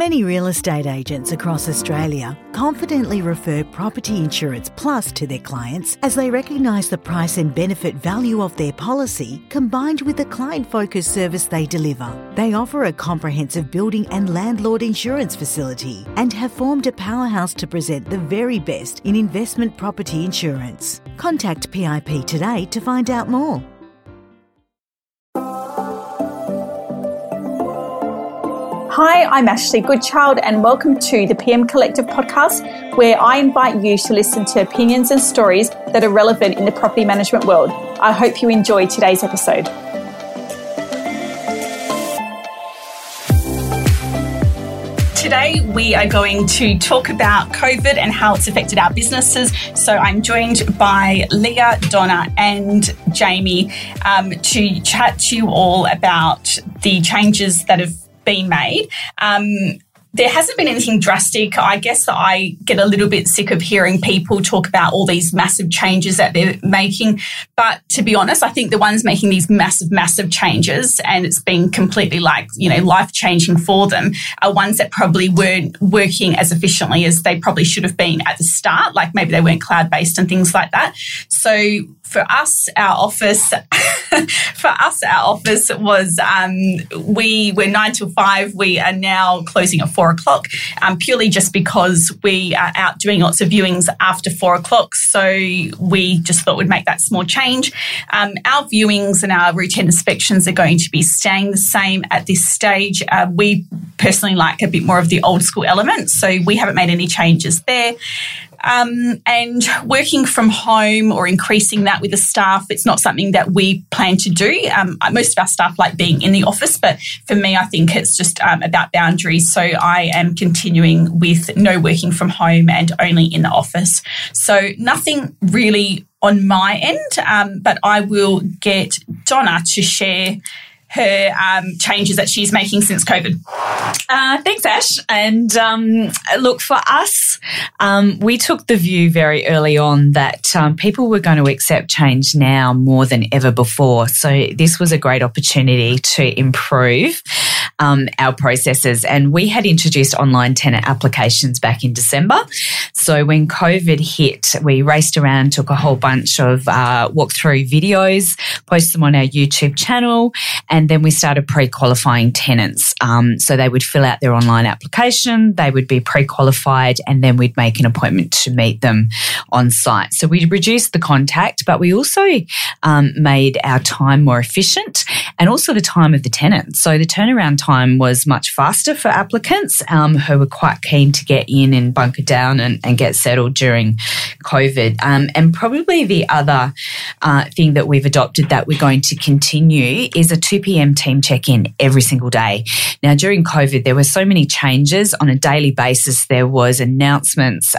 Many real estate agents across Australia confidently refer Property Insurance Plus to their clients as they recognise the price and benefit value of their policy combined with the client-focused service they deliver. They offer a comprehensive building and landlord insurance facility and have formed a powerhouse to present the very best in investment property insurance. Contact PIP today to find out more. Hi, I'm Ashley Goodchild and welcome to the PM Collective podcast, where I invite you to listen to opinions and stories that are relevant in the property management world. I hope you enjoy today's episode. Today we are going to talk about COVID and how it's affected our businesses. So I'm joined by Leah, Donna and Jamie to chat to you all about the changes that have been made. There hasn't been anything drastic. I guess that I get a little bit sick of hearing people talk about all these massive changes that they're making. But to be honest, I think the ones making these massive changes, and it's been completely life-changing for them, are ones that probably weren't working as efficiently as they probably should have been at the start. Like maybe they weren't cloud-based and things like that. So for us, our office was, we were 9 to 5. We are now closing at 4 o'clock, purely just because we are out doing lots of viewings after 4 o'clock. So we just thought we'd make that small change. Our viewings and our routine inspections are going to be staying the same at this stage. We personally like a bit more of the old school element, so we haven't made any changes there. And working from home or increasing that with the staff, it's not something that we plan to do. Most of our staff like being in the office, but for me, I think it's just about boundaries. So I am continuing with no working from home and only in the office. So nothing really on my end, but I will get Donna to share her changes that she's making since COVID. Thanks, Ash. And look, for us, we took the view very early on that people were going to accept change now more than ever before. So this was a great opportunity to improve our processes. And we had introduced online tenant applications back in December. So when COVID hit, we raced around, took a whole bunch of walkthrough videos, posted them on our YouTube channel, and then we started pre-qualifying tenants. So they would fill out their online application, they would be pre-qualified, and then we'd make an appointment to meet them on site. So we reduced the contact, but we also made our time more efficient and also the time of the tenants. So the turnaround time was much faster for applicants who were quite keen to get in and bunker down and get settled during COVID. And probably the other thing that we've adopted that we're going to continue is a 2 p.m. team check-in every single day. Now, during COVID, there were so many changes on a daily basis. There was announcements,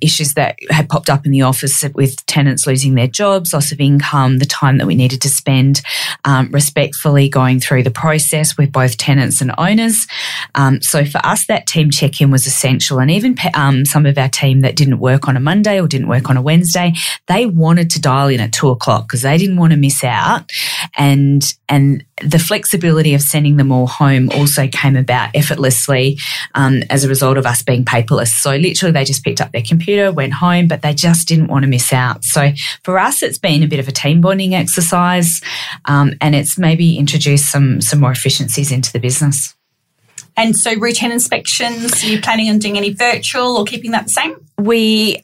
issues that had popped up in the office with tenants losing their jobs, loss of income, the time that we needed to spend respectfully going through the process with both tenants and owners. So for us, that team check-in was essential. And even some of our team that didn't work on a Monday or didn't work on a Wednesday, they wanted to dial in at 2 o'clock because they didn't want to miss out. And the flexibility of sending them all home also came about effortlessly as a result of us being paperless. So literally they just picked up their computer, went home, but they just didn't want to miss out. So for us, it's been a bit of a team bonding exercise and it's maybe introduced some more efficiencies into the business. And so routine inspections, are you planning on doing any virtual or keeping that the same? We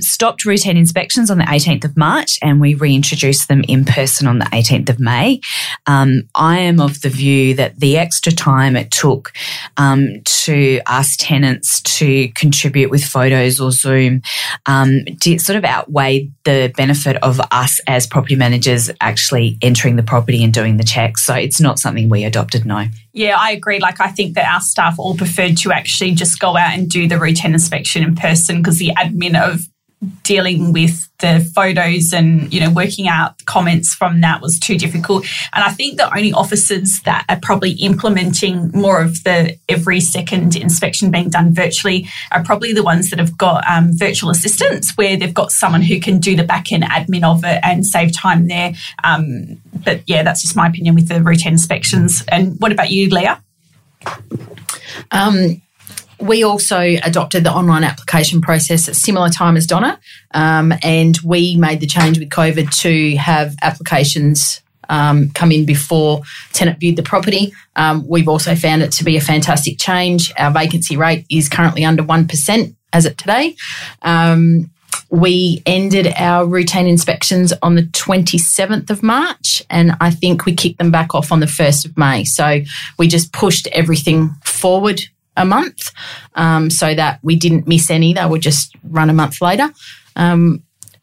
stopped routine inspections on the 18th of March and we reintroduced them in person on the 18th of May. I am of the view that the extra time it took to ask tenants to contribute with photos or Zoom sort of outweighed the benefit of us as property managers actually entering the property and doing the checks. So it's not something we adopted, no. Yeah, I agree. Like, I think that our staff all preferred to actually just go out and do the routine inspection in person because the admin of dealing with the photos and, working out comments from that was too difficult. And I think the only offices that are probably implementing more of the every second inspection being done virtually are probably the ones that have got virtual assistants where they've got someone who can do the back-end admin of it and save time there. But, yeah, that's just my opinion with the routine inspections. And what about you, Leah? We also adopted the online application process at similar time as Donna, and we made the change with COVID to have applications come in before tenant viewed the property. We've also found it to be a fantastic change. Our vacancy rate is currently under 1% as of today. We ended our routine inspections on the 27th of March, and I think we kicked them back off on the 1st of May. So we just pushed everything forward a month so that we didn't miss any. They would just run a month later.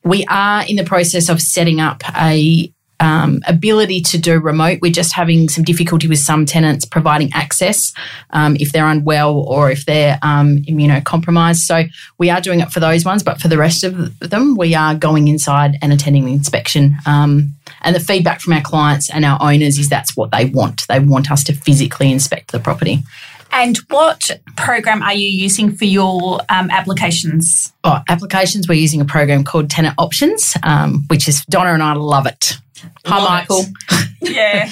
We are in the process of setting up a ability to do remote. We're just having some difficulty with some tenants providing access if they're unwell or if they're immunocompromised. So we are doing it for those ones, but for the rest of them, we are going inside and attending the inspection. And the feedback from our clients and our owners is that's what they want. They want us to physically inspect the property. And what program are you using for your applications? Oh, applications, we're using a program called Tenant Options, which is Donna and I love it. Hi, Michael. Yeah,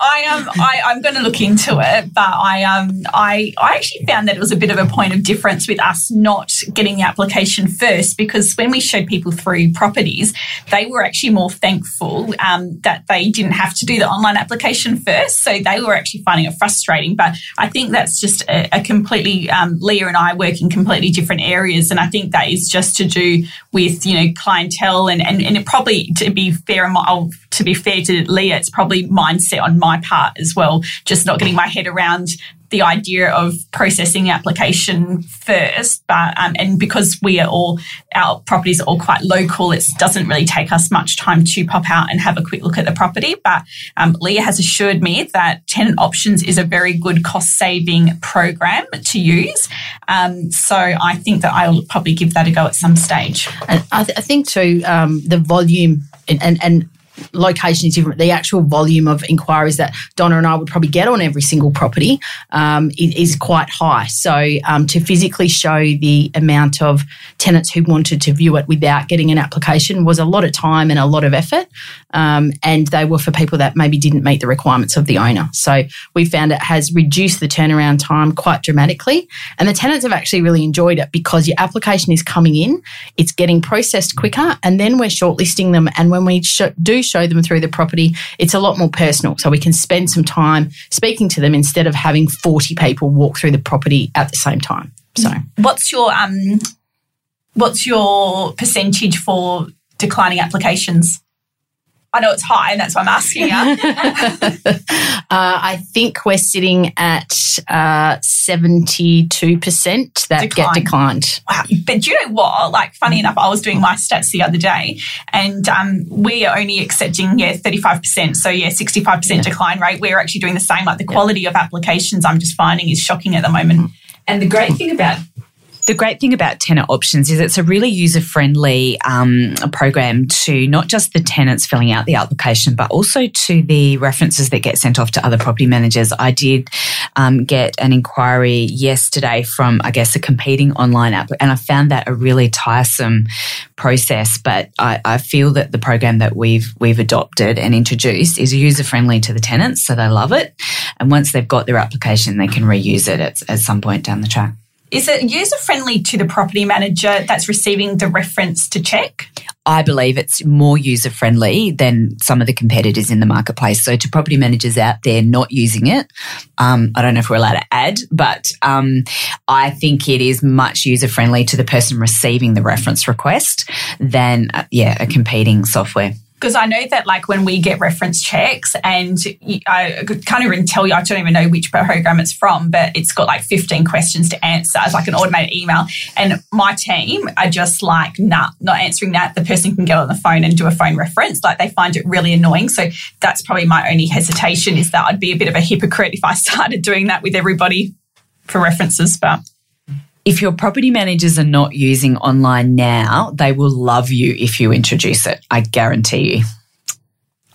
I'm going to look into it, but I actually found that it was a bit of a point of difference with us not getting the application first, because when we showed people through properties, they were actually more thankful that they didn't have to do the online application first. So they were actually finding it frustrating. But I think that's just a completely Leah and I work in completely different areas, and I think that is just to do with clientele and it probably, to be fair to Leah, it's probably mindset on my part as well, just not getting my head around the idea of processing the application first. But and because our properties are all quite local, it doesn't really take us much time to pop out and have a quick look at the property. But Leah has assured me that Tenant Options is a very good cost-saving program to use. So I think that I'll probably give that a go at some stage. And I think too, the volume and location is different. The actual volume of inquiries that Donna and I would probably get on every single property is quite high. So to physically show the amount of tenants who wanted to view it without getting an application was a lot of time and a lot of effort, and they were for people that maybe didn't meet the requirements of the owner. So we found it has reduced the turnaround time quite dramatically, and the tenants have actually really enjoyed it because your application is coming in, it's getting processed quicker, and then we're shortlisting them, and when we do show them through the property, it's a lot more personal. So we can spend some time speaking to them instead of having 40 people walk through the property at the same time. So what's your percentage for declining applications? I know it's high, and that's why I'm asking you. I think we're sitting at 72% that get declined. Wow. But you know what? Like, funny enough, I was doing my stats the other day, and we are only accepting 35%. So 65% decline rate. We're actually doing the same. Like, the quality of applications, I'm just finding, is shocking at the moment. And the great thing about Tenant Options is it's a really user-friendly program to not just the tenants filling out the application, but also to the references that get sent off to other property managers. I did get an inquiry yesterday from, I guess, a competing online app, and I found that a really tiresome process. But I feel that the program that we've adopted and introduced is user-friendly to the tenants, so they love it. And once they've got their application, they can reuse it at some point down the track. Is it user-friendly to the property manager that's receiving the reference to check? I believe it's more user-friendly than some of the competitors in the marketplace. So to property managers out there not using it, I don't know if we're allowed to add, but I think it is much user-friendly to the person receiving the reference request than, a competing software. Because I know that, like, when we get reference checks, and I can't even tell you, I don't even know which program it's from, but it's got like 15 questions to answer. It's like an automated email. And my team are just like, nah, not answering that. The person can get on the phone and do a phone reference. Like, they find it really annoying. So that's probably my only hesitation, is that I'd be a bit of a hypocrite if I started doing that with everybody for references. But if your property managers are not using online now, they will love you if you introduce it. I guarantee you.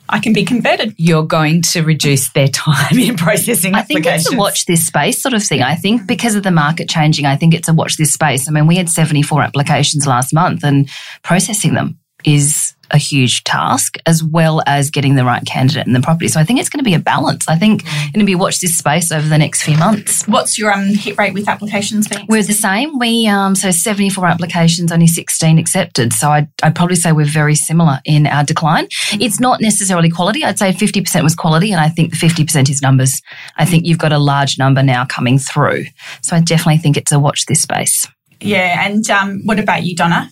I can be converted. You're going to reduce their time in processing applications. I think it's a watch this space sort of thing. I think because of the market changing, I think it's a watch this space. I mean, we had 74 applications last month, and processing them is a huge task, as well as getting the right candidate in the property. So I think it's going to be a balance. I think it's going to be watch this space over the next few months. What's your hit rate with applications being? We're the same. We 74 applications, only 16 accepted. So I'd probably say we're very similar in our decline. Mm-hmm. It's not necessarily quality. I'd say 50% was quality, and I think the 50% is numbers. I think you've got a large number now coming through. So I definitely think it's a watch this space. Yeah, and what about you, Donna?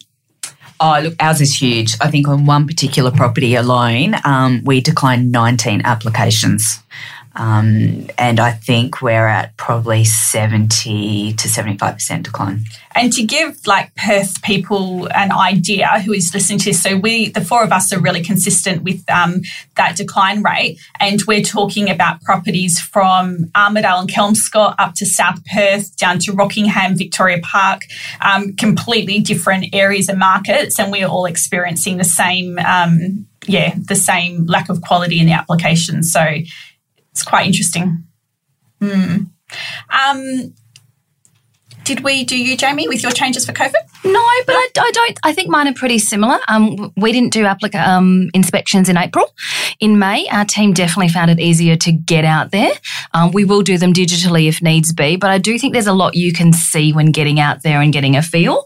Oh, look, ours is huge. I think on one particular property alone, we declined 19 applications. And I think we're at probably 70 to 75% decline. And to give Perth people an idea who is listening to this, so the four of us are really consistent with that decline rate, and we're talking about properties from Armidale and Kelmscott up to South Perth, down to Rockingham, Victoria Park, completely different areas and markets, and we're all experiencing the same lack of quality in the application. So it's quite interesting. Mm. Did we do you, Jamie, with your changes for COVID? No, but I don't. I think mine are pretty similar. We didn't do inspections in April. In May, our team definitely found it easier to get out there. We will do them digitally if needs be, but I do think there's a lot you can see when getting out there and getting a feel.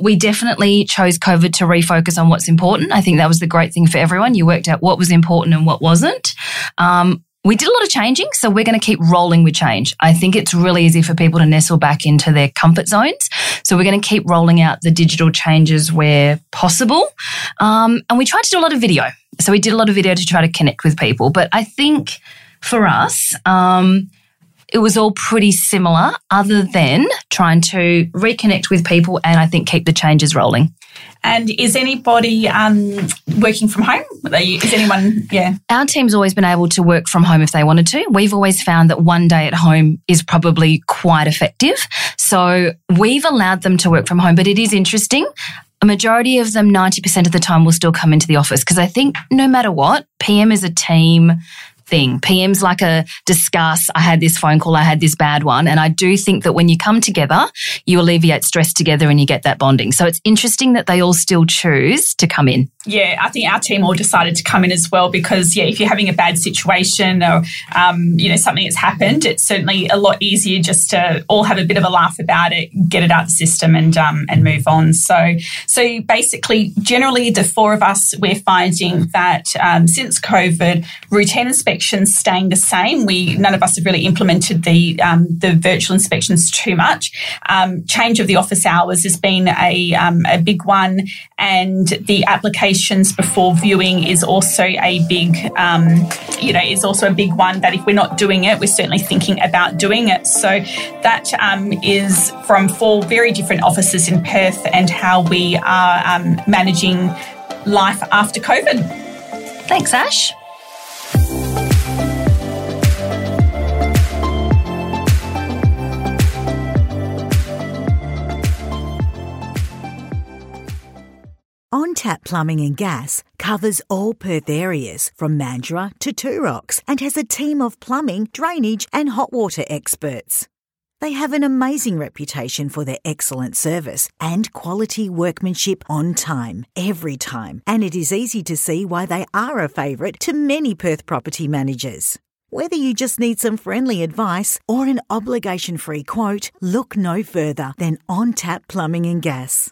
We definitely chose COVID to refocus on what's important. I think that was the great thing for everyone. You worked out what was important and what wasn't. We did a lot of changing, so we're going to keep rolling with change. I think it's really easy for people to nestle back into their comfort zones. So we're going to keep rolling out the digital changes where possible. And we tried to do a lot of video. So we did a lot of video to try to connect with people. But I think for us, it was all pretty similar, other than trying to reconnect with people and I think keep the changes rolling. And is anybody working from home? Is anyone, yeah? Our team's always been able to work from home if they wanted to. We've always found that one day at home is probably quite effective. So we've allowed them to work from home, but it is interesting. A majority of them, 90% of the time, will still come into the office, because I think no matter what, PM is a team thing. PM's like a discuss, I had this phone call, I had this bad one. And I do think that when you come together, you alleviate stress together and you get that bonding. So it's interesting that they all still choose to come in. Yeah, I think our team all decided to come in as well, because, yeah, if you're having a bad situation or, something that's happened, it's certainly a lot easier just to all have a bit of a laugh about it, get it out the system and move on. So basically, generally, the four of us, we're finding that since COVID, routine inspections staying the same. None of us have really implemented the virtual inspections too much. Change of the office hours has been a big one, and the applications before viewing is also a big one, that if we're not doing it, we're certainly thinking about doing it. So that is from four very different offices in Perth and how we are managing life after COVID. Thanks, Ash. On Tap Plumbing and Gas covers all Perth areas from Mandurah to Turox, and has a team of plumbing, drainage and hot water experts. They have an amazing reputation for their excellent service and quality workmanship on time, every time, and it is easy to see why they are a favourite to many Perth property managers. Whether you just need some friendly advice or an obligation-free quote, look no further than On Tap Plumbing and Gas.